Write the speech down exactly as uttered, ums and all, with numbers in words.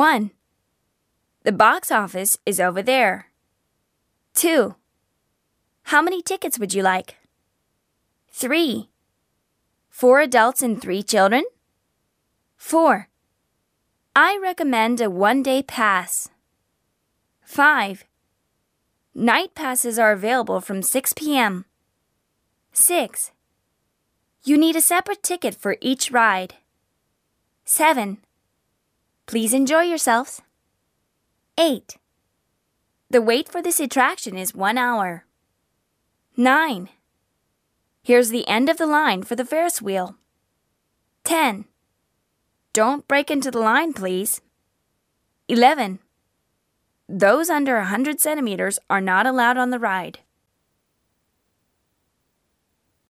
one. The box office is over there. two. How many tickets would you like? three. Four adults and three children? four. I recommend a one-day pass. five. Night passes are available from six p.m. six. You need a separate ticket for each ride. seven. Please enjoy yourselves. eight. The wait for this attraction is one hour. nine. Here's the end of the line for the Ferris wheel. ten. Don't break into the line, please. eleven. Those under one hundred centimeters are not allowed on the ride.